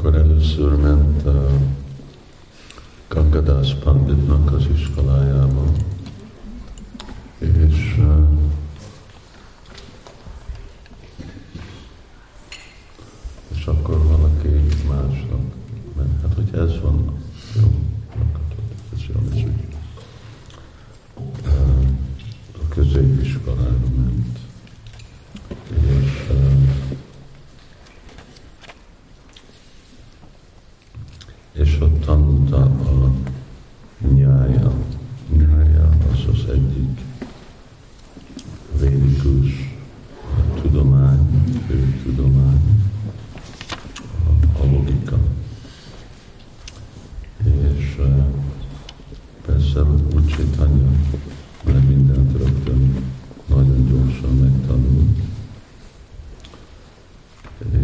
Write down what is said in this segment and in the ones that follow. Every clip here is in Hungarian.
akkor először ment a Gangadász Panditnak az iskolájába, és akkor valaki másnak ment. Hát, hogy ez van, jó, ez jön, ez úgy. A középiskolára ment, és ott tanulta a nyája. Nyája az az egyik védikus tudomány, főtudomány, a logika. És persze úgy Chaitanya, mert mindent rögtön nagyon gyorsan megtanult.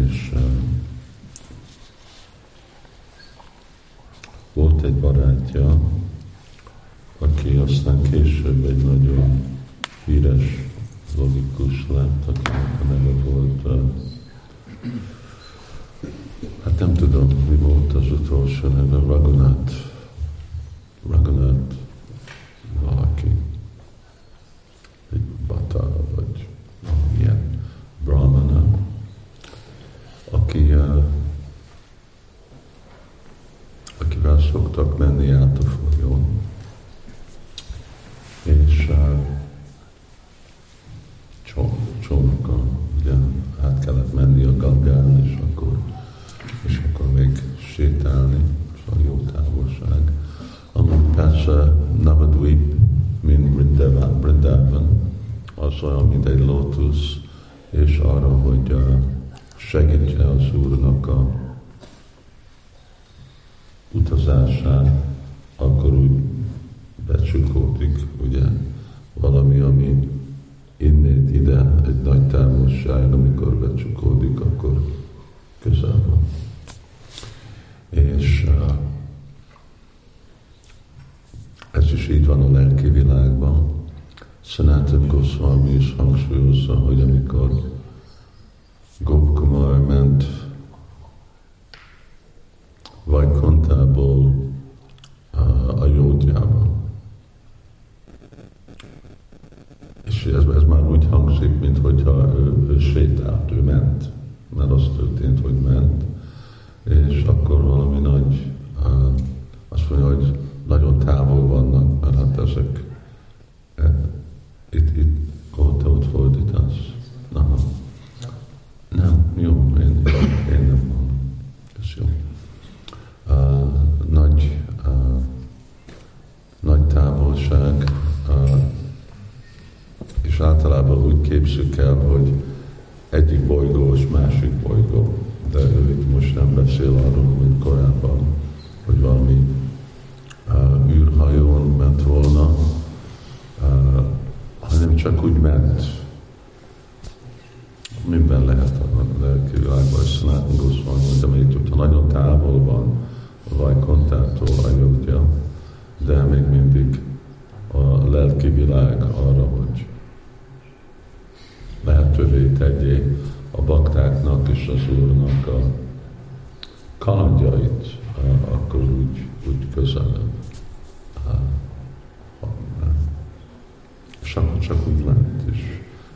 És volt egy barátja, aki aztán később egy nagyon híres logikus lett, akinek a neve volt, hát nem tudom, mi volt az utolsó neve, Raghunath valaki, egy bata vagy ilyen brahmana, akivel szoktak menni át a folyón, és csónakon, ugye, át kellett menni a Gangán, és akkor még sétálni, szóval jó távolság. Amúgy persze Navadvip, mint Brindavan, az olyan, mint egy lótusz, és arra, hogy segítse az Úrnak a utazását, akkor úgy becsukódik, ugye, valami, ami innét ide, egy nagy távolság, amikor becsukódik, akkor közel van. És ez is így van a lelki világban. Sanatana Goswami is hangsúlyozza, hogy amikor Gopa Kumara ment Vaikunthából Ayodhjába, és ez már úgy hangzik, mint hogyha ő sétált, ő ment, mert az történt, hogy ment, és akkor valami nagy, azt mondja, hogy nagyon távol vannak, mert hát ezek itt ott fordítasz. Aha. Nem, jó, én nem mondom. Ez jó. Nagy távolság, és általában úgy képzük el, hogy egyik bolygó és másik bolygó. De ő itt most nem beszél arról, mint korábban, hogy valami űrhajón ment volna, hanem csak úgy ment. Minden lehet a lelki világban, és Sanatana Goswami mondja, mert itt nagyon távol van a Vaikuntától Ayodhya, de még mindig a lelki világ arra, hogy lehetővé tegyék a baktáknak és az Úrnak a kalandjait, akkor úgy közelebb. És akkor csak úgy ment, és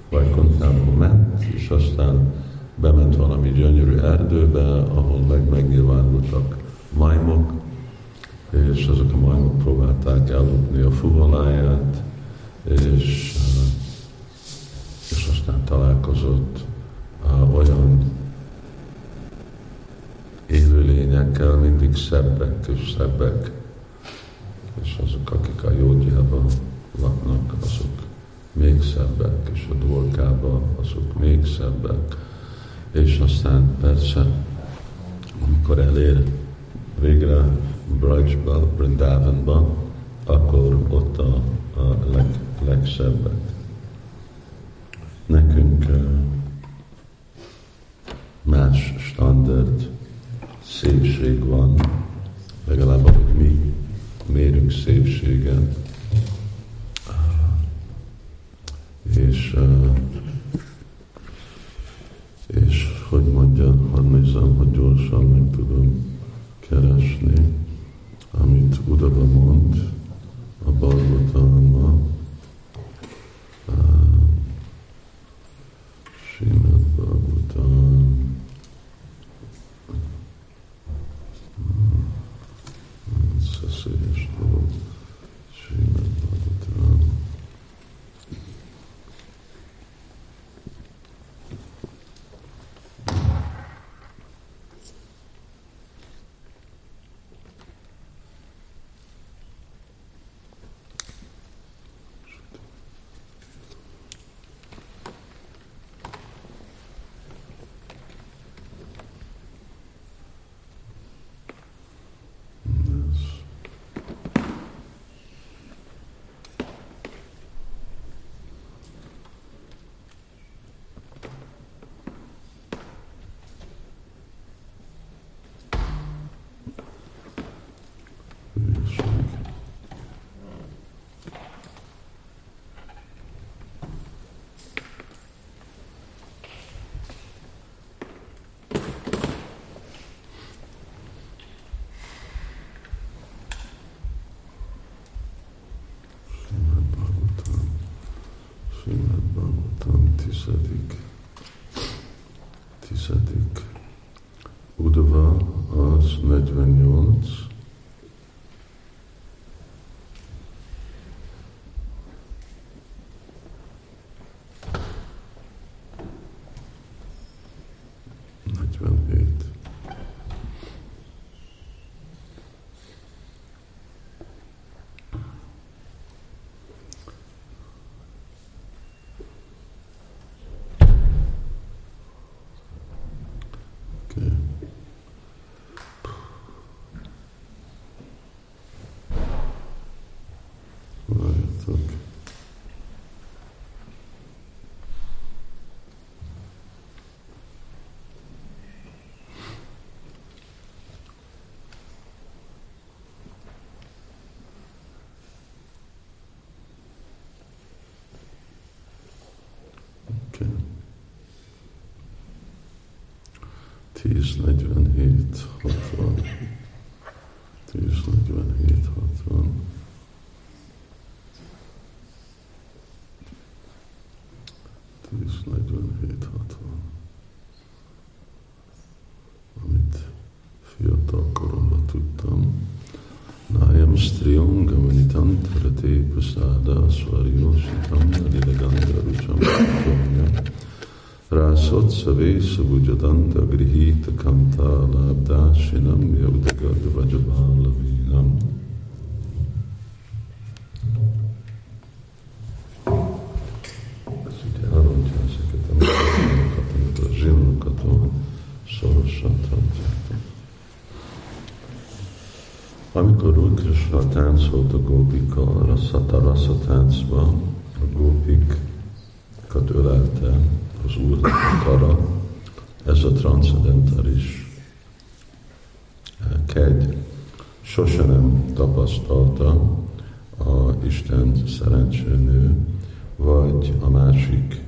Vaikunthából ment, és aztán bement valami gyönyörű erdőbe, ahol megnyilvánultak majmok, és azok a majmok próbálták ellopni a fuvoláját, és aztán találkozott olyan élőlényekkel, mindig szebbek és szebbek, és azok, akik Ayodhjában laknak, azok még szebbek, és a Dvorkában azok még szebbek, és aztán persze, amikor elér végre Brajsba, Brindavanba, akkor ott a legszebbek. Nekünk más standard szépség van, legalább ahogy mi mérünk szépséget, és hogy mondjam, hadd nézem, hogy gyorsan meg tudom keresni, amit Udaba mond a Bhagavatammal. Simad Bhagavatam. Szeszélyes dolog. Simad Bhagavatam. Tizedik. Udava az 48. Tíz negyvenhét hatvan. Amit fiatal koromban tudtam. Nájam sztriongam anitant rati prasáda svarjositam nalilagandra rucsam csomja. Rászot szavészab ugyadant a grihíta kamtála abdásinam javdagad vajabálavinam. Ez így elrontja ezeket a zsinokat, amikor a zsinokat van, szorosan tartják. Amikor Úr Krishna táncolt a gópikkal, rassza táncba, a gópikat ölelte az Úrnak a kara, ez a transzendentális kegy. Sose nem tapasztalta a Isten szerencsénő, vagy a másik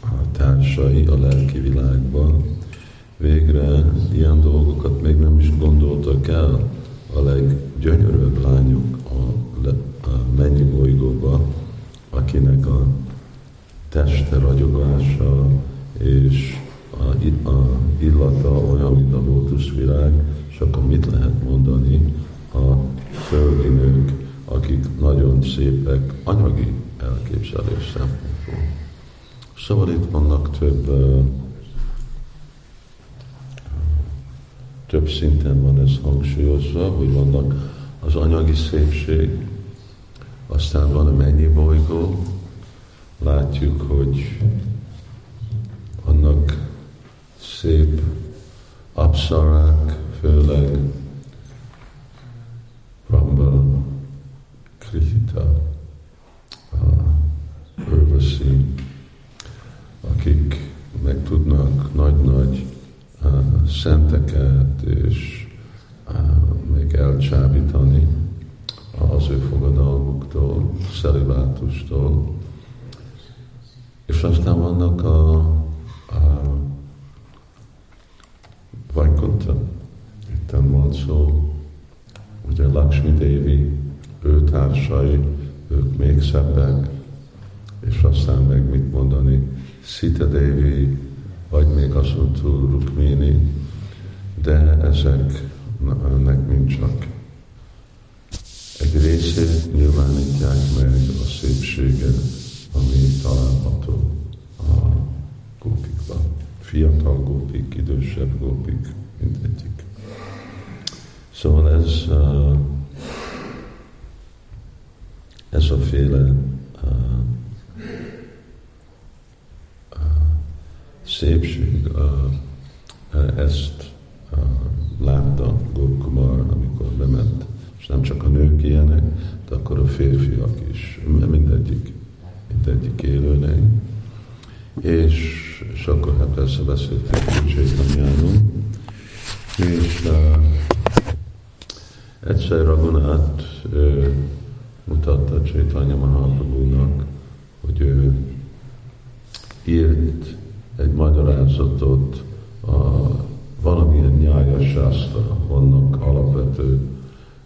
a társai a lelki világban. Végre ilyen dolgokat még nem is gondoltak el a leggyönyörűbb lányok a mennyi bolygóba, akinek a teste ragyogása és a illata olyan, mint a lótuszvirág, és akkor mit lehet mondani a földi nők, akik nagyon szépek anyagi elképzelés szempontból. Szóval itt vannak több szinten van ez hangsúlyozva, hogy vannak az anyagi szépség, aztán van a mennyi bolygó, látjuk, hogy annak szép apszarák, főleg Brahma, Krishita, Örvöszi, akik meg tudnak nagy-nagy szenteket és még elcsábítani az ő fogadalmuktól, szelibátustól. És aztán vannak a Lakshmi Dévi, ő társai, ők még szebbek, és aztán meg mit mondani, Sita Dévi, vagy még azt mondtuk Rukmini, de ezeknek mind csak egy részét nyilvánítják meg a szépséget, ami található a gópikban. Fiatal gópik, idősebb gópik, mindegyik. Szóval ez a féle szépség, ezt látta Gopa Kumara, amikor bement, és nem csak a nők ilyenek, de akkor a férfiak is, mindegyik élőlény. És akkor hát persze beszéltünk Chaitanyáról, és egyszer Raghunath mutatta Chaitanya Mahaprabhunak, hogy ő írt egy magyarázatot valamilyen nyája sásztra, vannak alapvető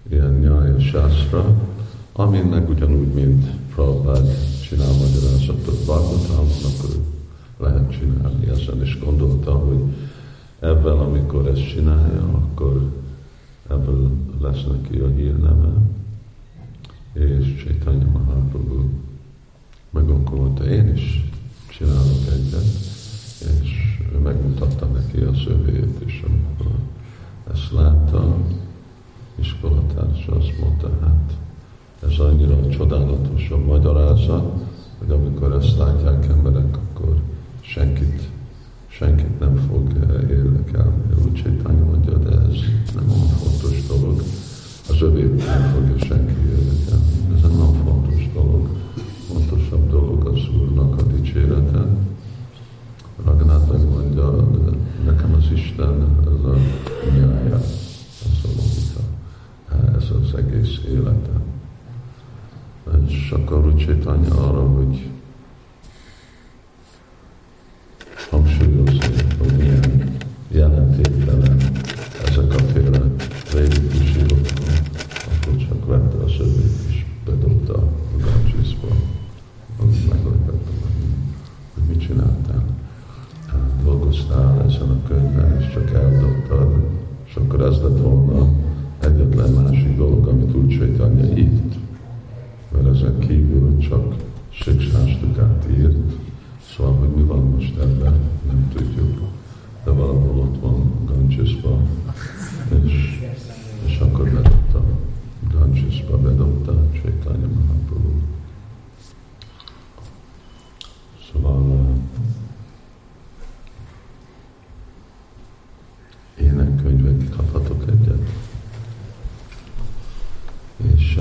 ilyen nyája sásztra, aminek ugyanúgy, mint Prabhupád csinál magyarázatot Vaikunthának, lehet csinálni ezen, és gondolta, hogy ebben, amikor ezt csinálja, akkor ebből lesz neki a hírneve, és Chaitanya Mahaprabhu meg akkor mondta, én is csinálok egyet, és megmutatta neki a szövét, és amikor ezt látta, iskolatársa azt mondta, hát ez annyira csodálatos a magyarázat, hogy amikor ezt látják emberek, akkor senkit nem fog érdekelni. Úgy Chaitanya mondja, de ez nem olyan fontos dolog, az övét nem fogja senki érdekelni. Ez nem olyan fontos dolog, fontosabb dolog az Úrnak a dicsérete. Raghunath megmondja, nekem az Isten, ez a nyája, ez az egész életem. És akkor úgy Chaitanya arra, hogy hangsúlyozni, hogy milyen jelentéktelen ezek a féle régi sírokon, akkor csak vette a szövét és bedobta a Gangesba, amit meglepett, hogy mit csináltál. Dolgoztál ezen a könyvben, és csak eldobtad, és akkor ez lett volna egyetlen másik dolog, amit úgy Chaitanya írt, mert ezen kívül csak Sikshástukát írt, szóval, hogy mi van most ebben, nem tudjuk, de valahol ott van Gangesba, és akkor bedobta, Gangesba bedobta Chaitanya Mahaprabhu. Szóval énekkönyvek kaphatok egyet. És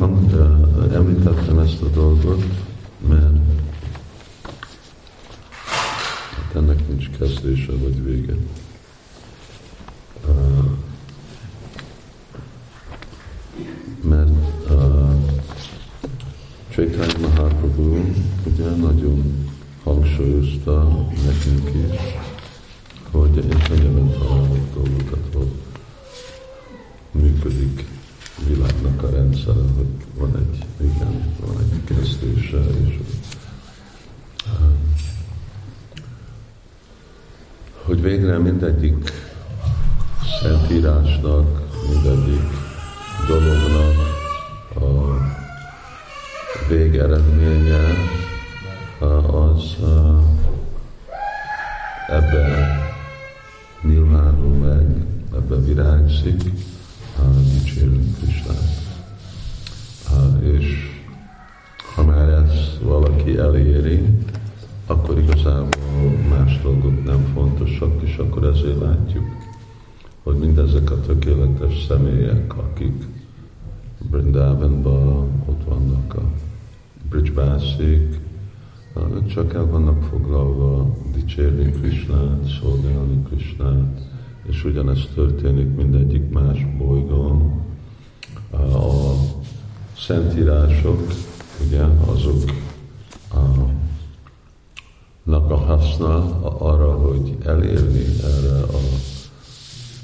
amit említettem ezt a dolgot, mert ennek nincs kezdése vagy vége. Mert Chaitanya Mahaprabhu ugye nagyon hangsúlyozta nekünk is, hogy egy nagyon található dolgokat, hogy működik világnak a rendszere, hogy van egy kezdése, és hogy végre mindegyik szentírásnak, mindegyik dolognak a végeredménye az ebben nyilvánul meg, ebben virágzik, dicsérünk Krisnát. És ha már ezt valaki eléri, akkor igazából más dolgok nem fontosak, és akkor ezért látjuk, hogy mindezek a tökéletes személyek, akik Brindavanban ott vannak a bricsbászik, csak el vannak foglalva dicsérni Krisnát, szolgálni Krisnát, és ugyanezt történik mindegyik más bolygón. A szentírások, ugye, azok annak a haszna arra, hogy elérni erre a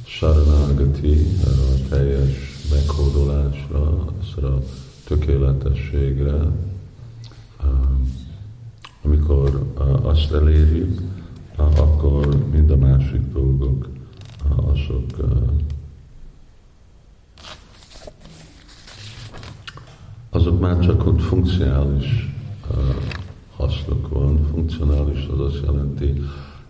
sarnágati, erre a teljes meghódolásra, erre a tökéletességre. Amikor azt elérjük, akkor mind a másik dolgok azok már csak ott funkcionális hasznok van. Funkcionális az azt jelenti,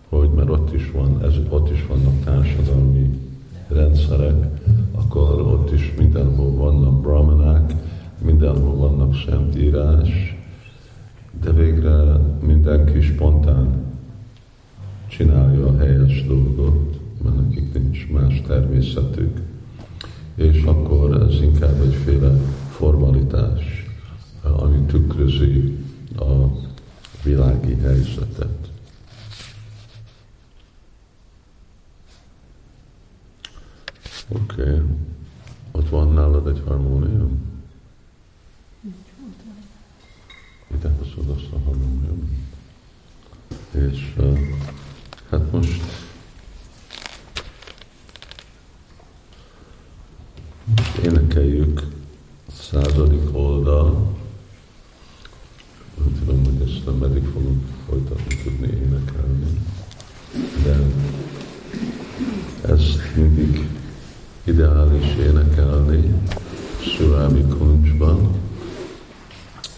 hogy mert ott is van, ott is vannak társadalmi rendszerek, akkor ott is mindenhol vannak brahmanák, mindenhol vannak szentírás, de végre mindenki spontán csinálja a helyes dolgot, mert nekik nincs más természetük. És akkor ez inkább egyféle formalitás, ami tükrözi a világi helyzetet. Oké. Ott van nálad egy harmónium? Ide hozod azt a harmóniumot. És hát most énekeljük 100. oldal. Nem tudom, hogy ezt nem meddig fogunk folytatni tudni énekelni, de ezt mindig ideális énekelni Surabi kuncsban,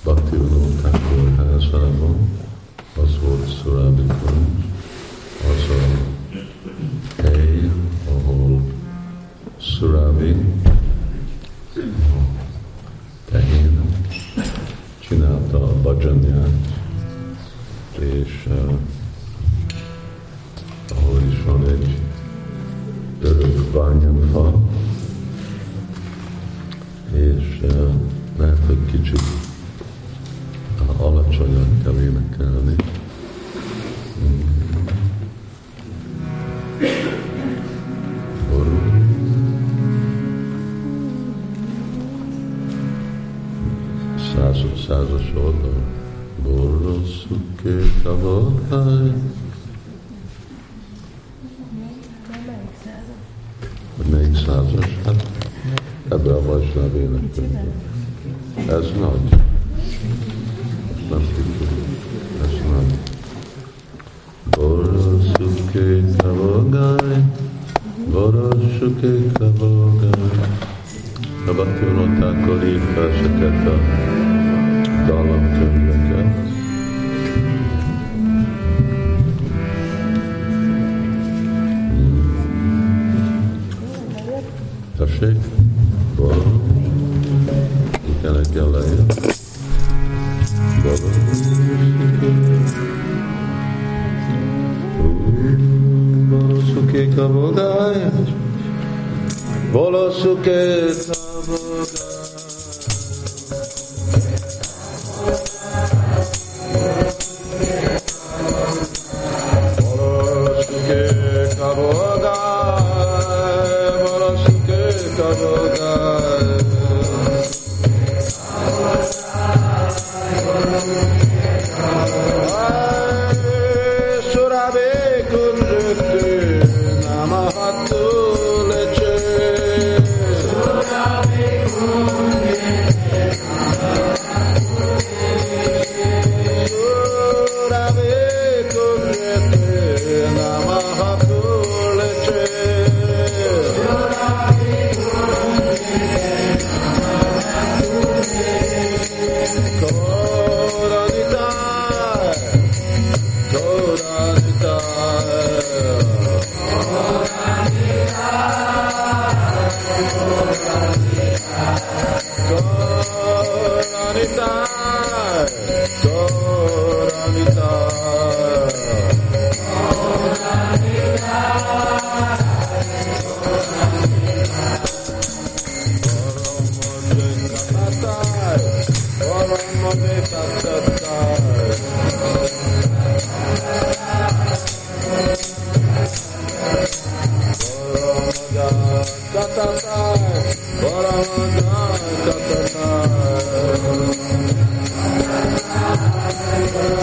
Bhaktivedanta kórházában. Az volt Surabi kuncs, az a hely, ahol Surabi tehén csinálta a bhajanját, és ahol is van egy örök bányanfa, és lehet, hogy kicsit alacsonyan kell énekelni. Százas oldal. Borrosszuk-e tavaly? Melyik százas? Hát ebben a vajsnáv énekelben. Ez nagy. Nem tudjuk. Ez nagy. Borrosszuk-e tavaly? Borrosszuk-e tavaly? A Bhaktivedantákkal így felseket a dallamkönyveket. Tessék? Való. Igen, egy elején. Való. Valószukék a vogályos. Valószukék a vogályos. Thank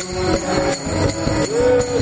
you.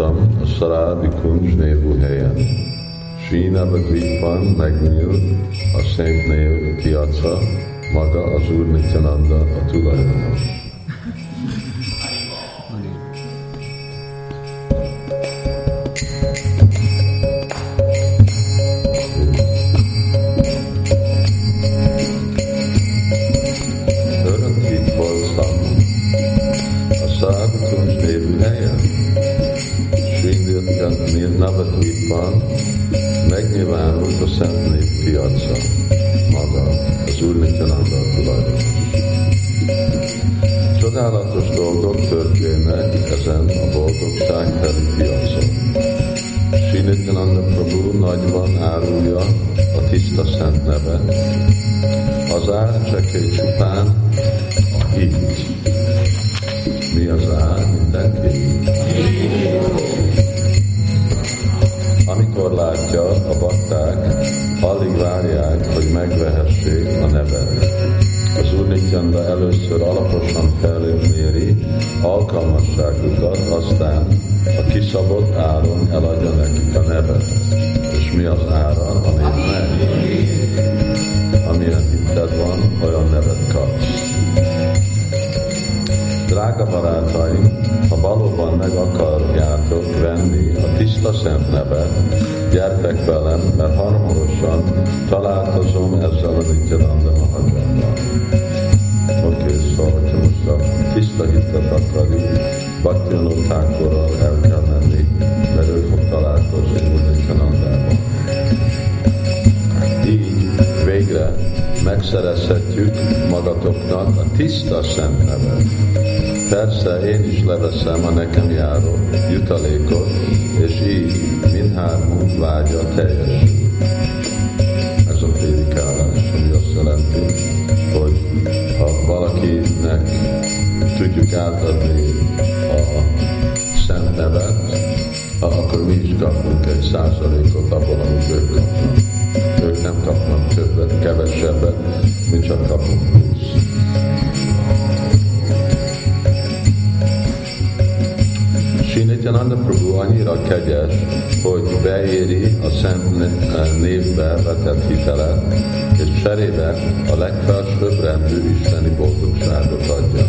A Surabi kuncs névú helyen. Sínava Gripan megnyílt a szent név piaca, maga az Úr Nityananda a tulajdonos. Örömtít voltam a Surabi kuncs névú helyen. Navadvipban megnyilvánult a szent nép piaca, maga az Úr Nityananda a tulajdonos. Csodálatos dolgok történnek ezen a boldogság felé piacon. Sri Nityananda Prabhu nagyban árulja a tiszta szent nevet. Az ár csekély csupán a hit. Mi az ár? Mindenki? Amikor látja, a bakták alig várják, hogy megvehessék a nevet. Az Úr Nityananda először alaposan felméri alkalmasságukat, aztán a kiszabott áron eladja nekik a nevet. És mi az ára, amit meg? Amilyen hitted van, olyan nevet kapsz. Drága barátaim, ha valóban meg akarjátok venni a tiszta szent nevet, gyertek velem, mert harmadosan találkozom ezzel a Nityananda Mahajannal. Szóval, ha most a tiszta hitet akarjuk, Bhaktivinoda Thakurral el kell menni, mert ő fog találkozni Úr Nityanandával. Így végre megszerezhetjük magatoknak a tiszta szent nevet. Persze én is leveszem a nekem járó jutalékot, és így mindhármunk vágya teljesül. Ez a prédikálás, ami azt jelenti, hogy ha valakinek tudjuk átadni a szent nevet, akkor mi is kapunk 100%-ot abból, amit ők kapnak. Ők nem kapnak többet, kevesebbet, mi csak kapunk 20%. Sri Nityananda Prabhu annyira kegyes, hogy beéri a szent névbe vetett hitelet, és cserébe a legfelsőbb rendű isteni boldogságot adja.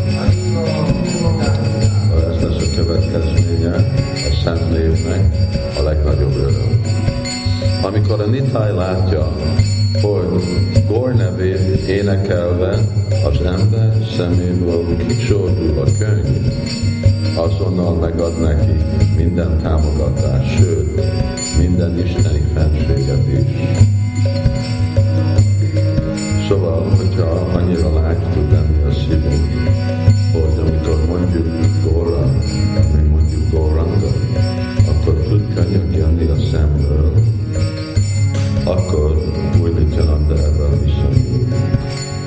Ez lesz a következménye a szent névnek, a legnagyobb öröm. Amikor a Nitai látja, hogy Gór nevét énekelve az ember szeméből kicsordul a könyv, azonnal megad neki minden támogatást, sőt, minden isteni fenséget is. Szóval, hogyha annyira lágy tud lenni a szívünk, hogy amikor mondjuk Góra, mi mondjuk Góranga, akkor tud könnyen jönni a szemről, akkor Úr Nityananda ebben viszonyul.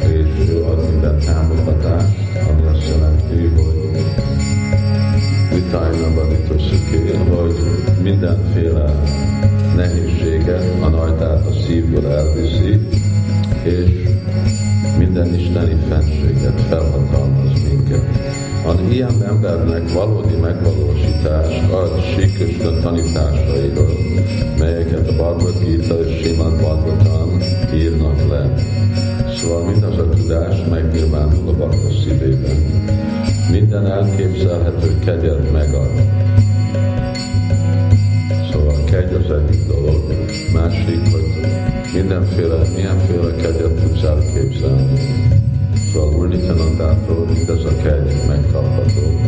És ő ad minden támogatást, ami azt jelenti, hogy Nitai Navaditoszuké, hogy mindenféle nehézséget a nagytát a szívből elviszi, és minden isteni fenséget felhatalmaz minket. Az ilyen embernek valódi megvalósítás ad Sri Krishna tanításairól, melyeket a Bhagavad Gita és Srimad Bhagavatam írnak lehet. Szóval mindaz a tudás megnyilvánul a bakta szívében. Minden elképzelhető kegyet megad. Szóval a kegy az egyik dolog. Másik, hogy milyenféle kegyet tudsz elképzelni. Szóval Úrnityanandától mindez a kegy megkapható.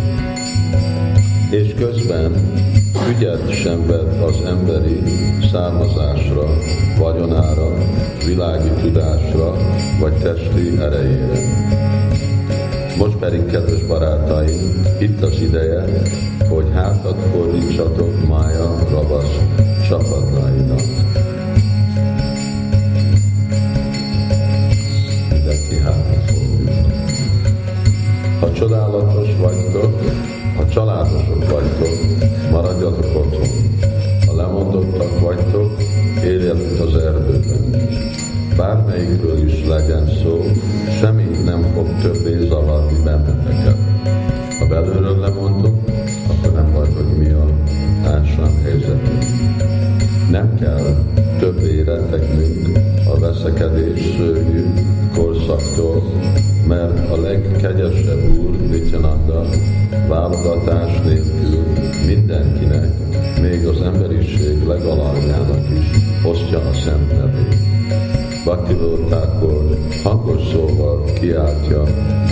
És közben ügyet sem vett az emberi származásra, vagyonára, világi tudásra, vagy testi erejére. Most pedig, kedves barátaim, itt az ideje, hogy hátat fordítsatok Mája ravasz csapatainak. Mindenki hátat fordít. Ha csodálatos vagytok, ha családosok vagytok, maradjatok otthon. Ha lemondottak vagytok, éljetek az erdőben. Bármelyikről is legyen szó, semmi nem fog többé zavarni benneteket. Ha belülről lemondtok, akkor nem vagytok mi a társadalmi helyzetünk. Nem kell többé rettegnünk a veszekedés szörnyű korszaktól, mert a legkegyesebb Úr, Nityananda, válogatás nélkül mindenkinek, még az emberiség legalaljának is osztja a szent nevét. Bhaktivedanta hangos szóval kiáltja,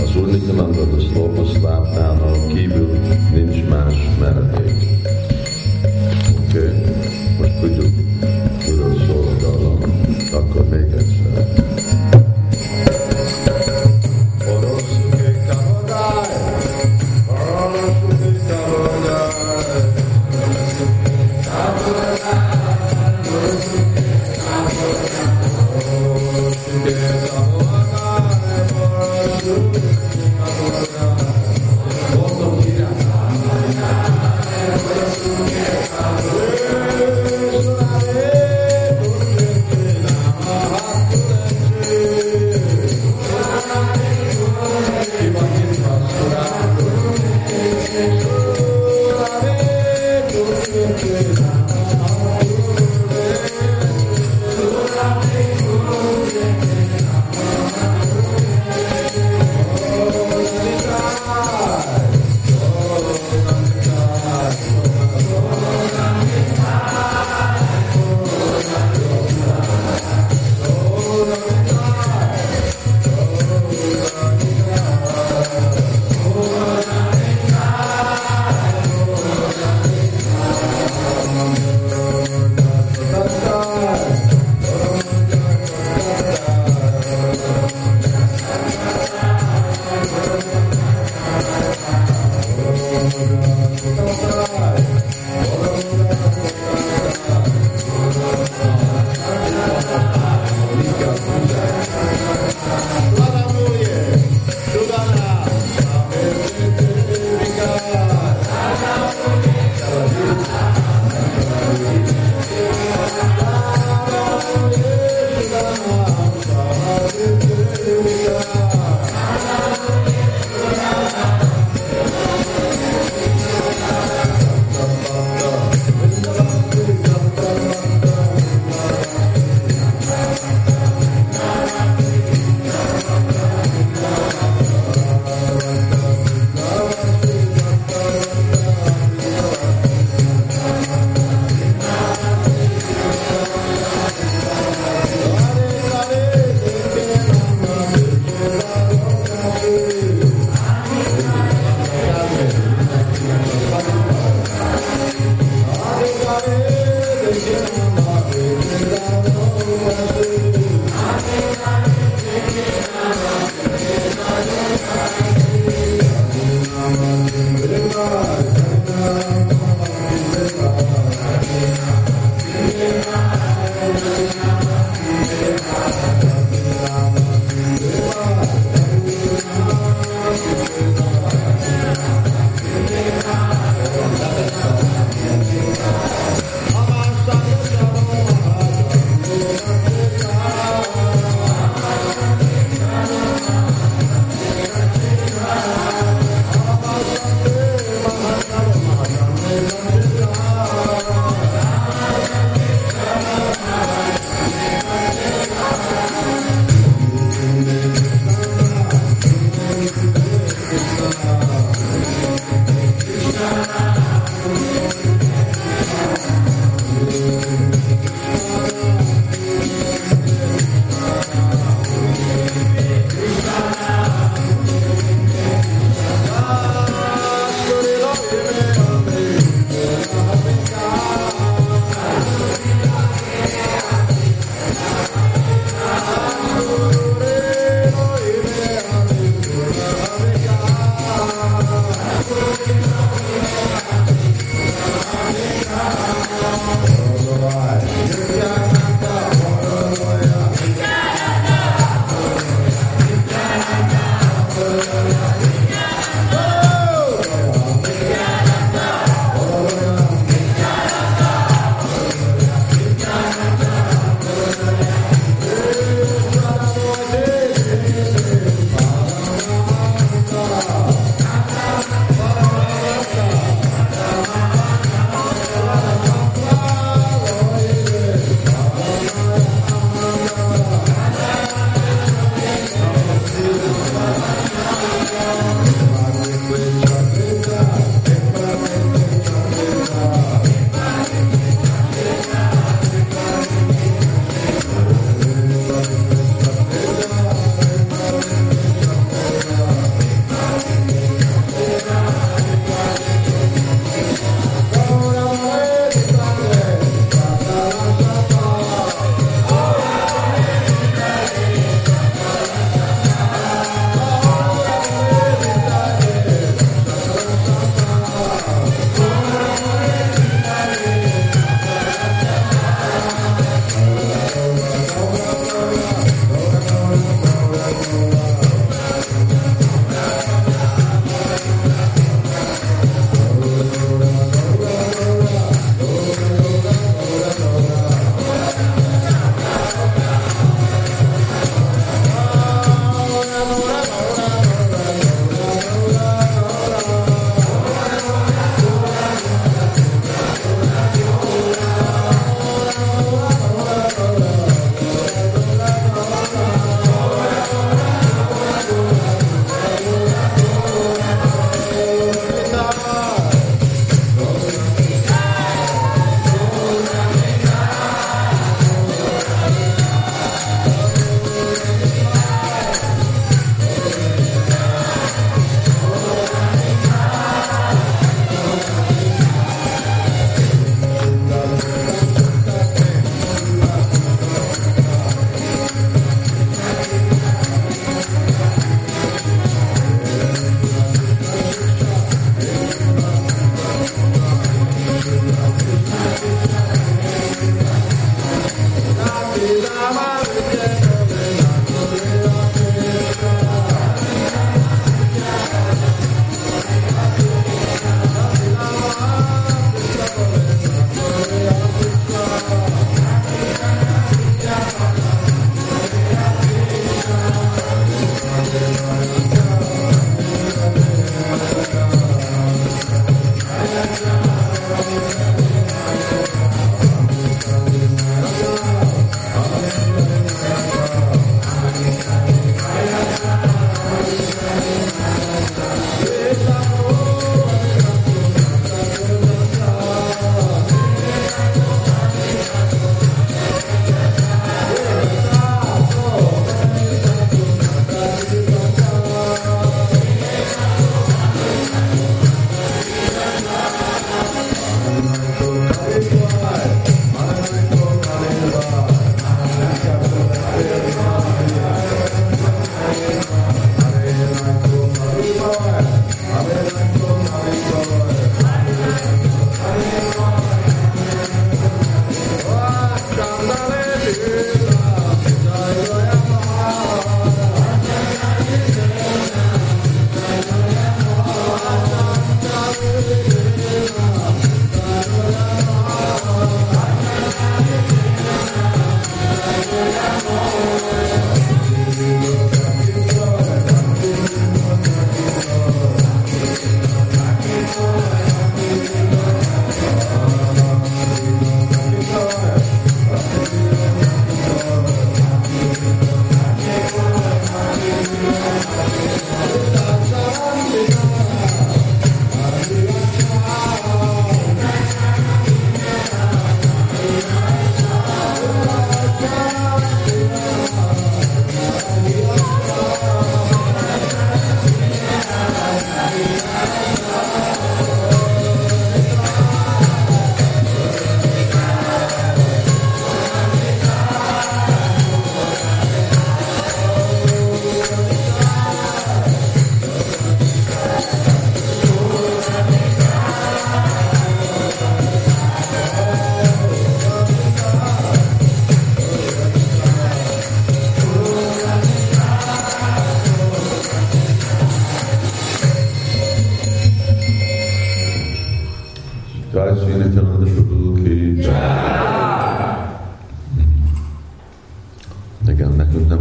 az Úr Nityananda szlókoszláptánál kívül nincs más meredék. Oké, most tudjuk, miről szól a dallam, akkor még egyszer.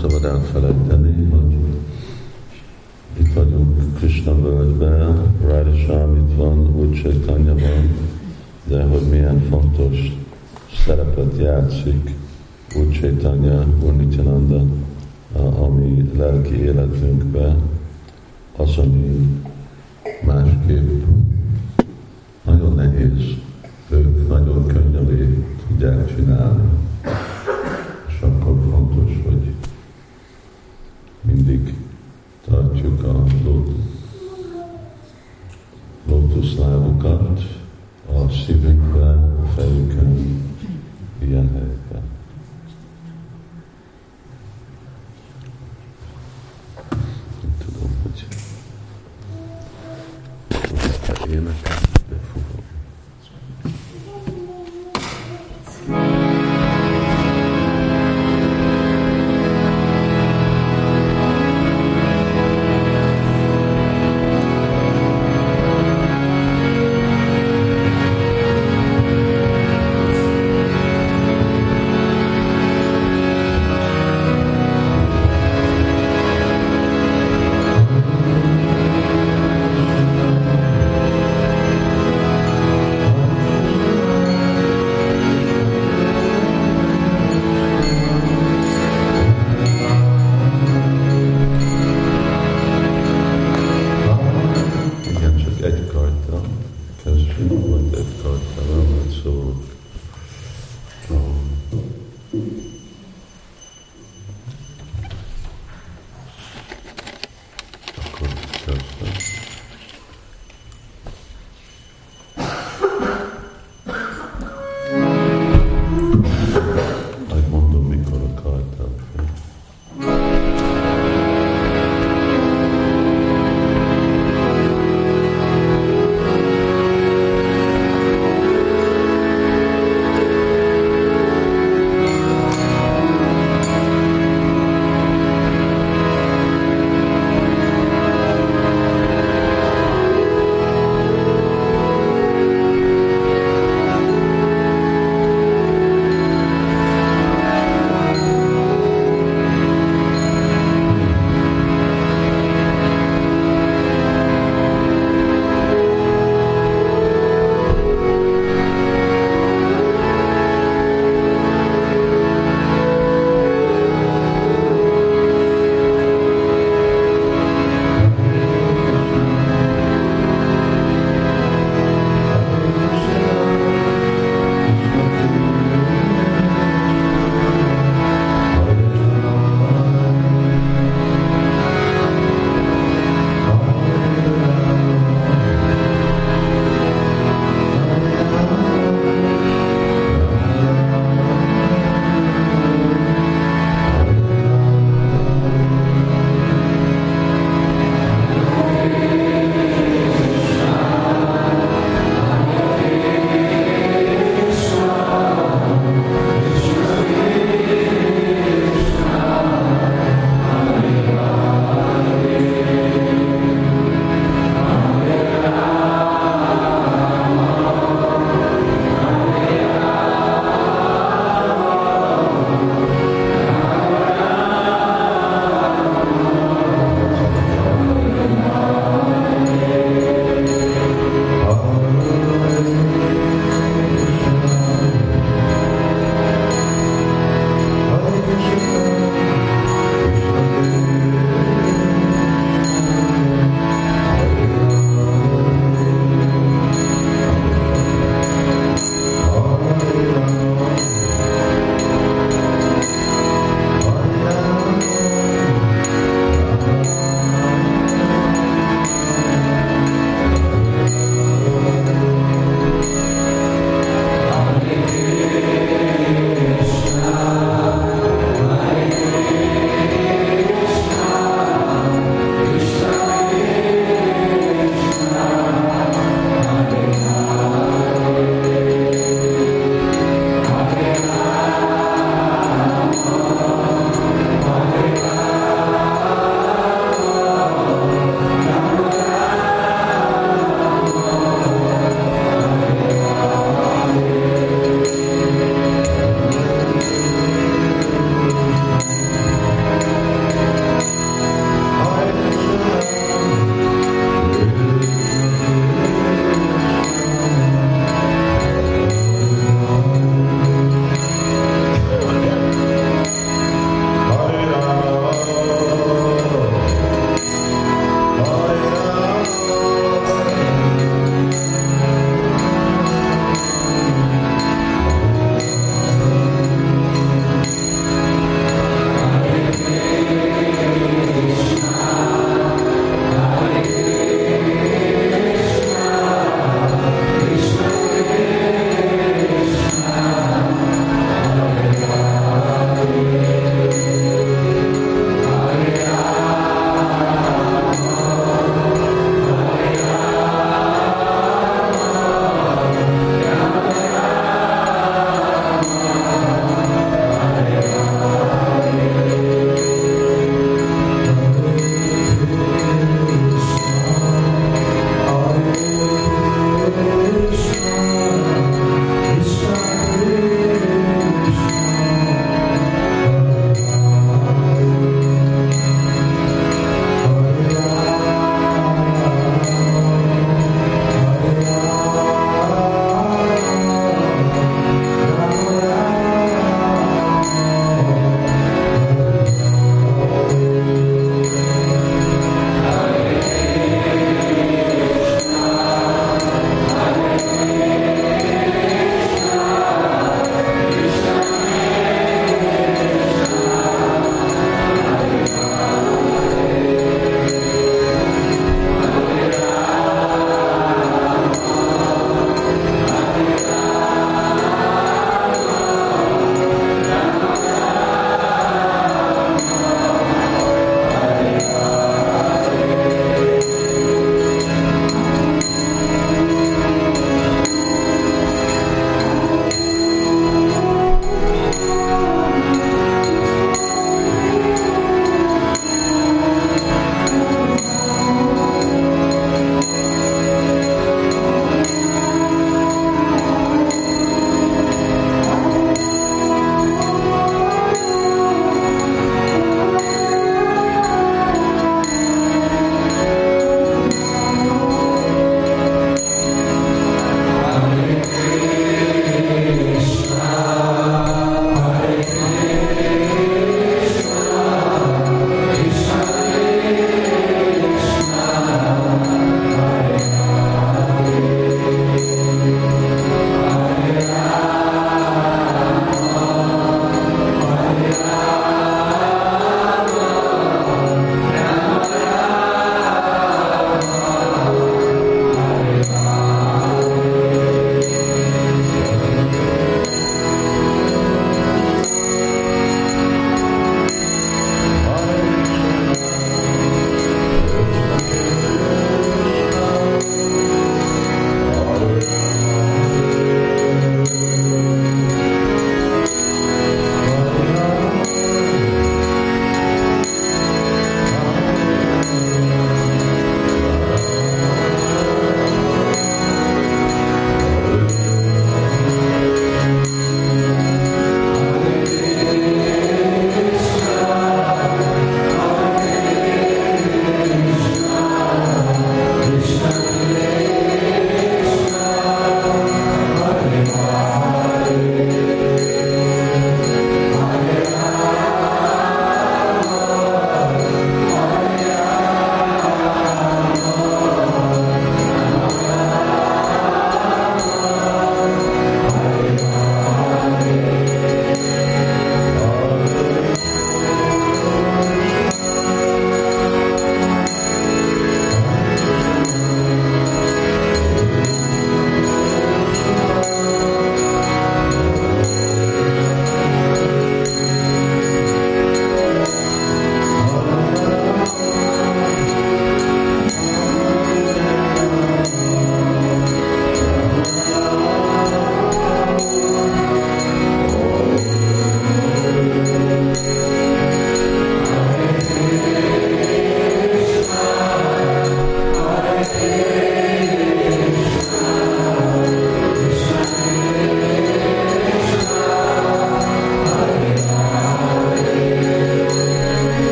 szabad elfelejteni, hogy itt vagyunk Krishna völgyben, Radha-sám itt van, Úr Chaitanya van, de hogy milyen fontos szerepet játszik Úr Chaitanya, Úr Nityananda a mi lelki életünkbe, az, ami másképp nagyon nehéz, ők nagyon könnyelé tudják csinálni. És akkor fontos, hogy mindig tartjuk a lótuszlábukat a szívünkbe, a fejükön, ilyen helyben. Nem tudom, hogy énekel, de fogom.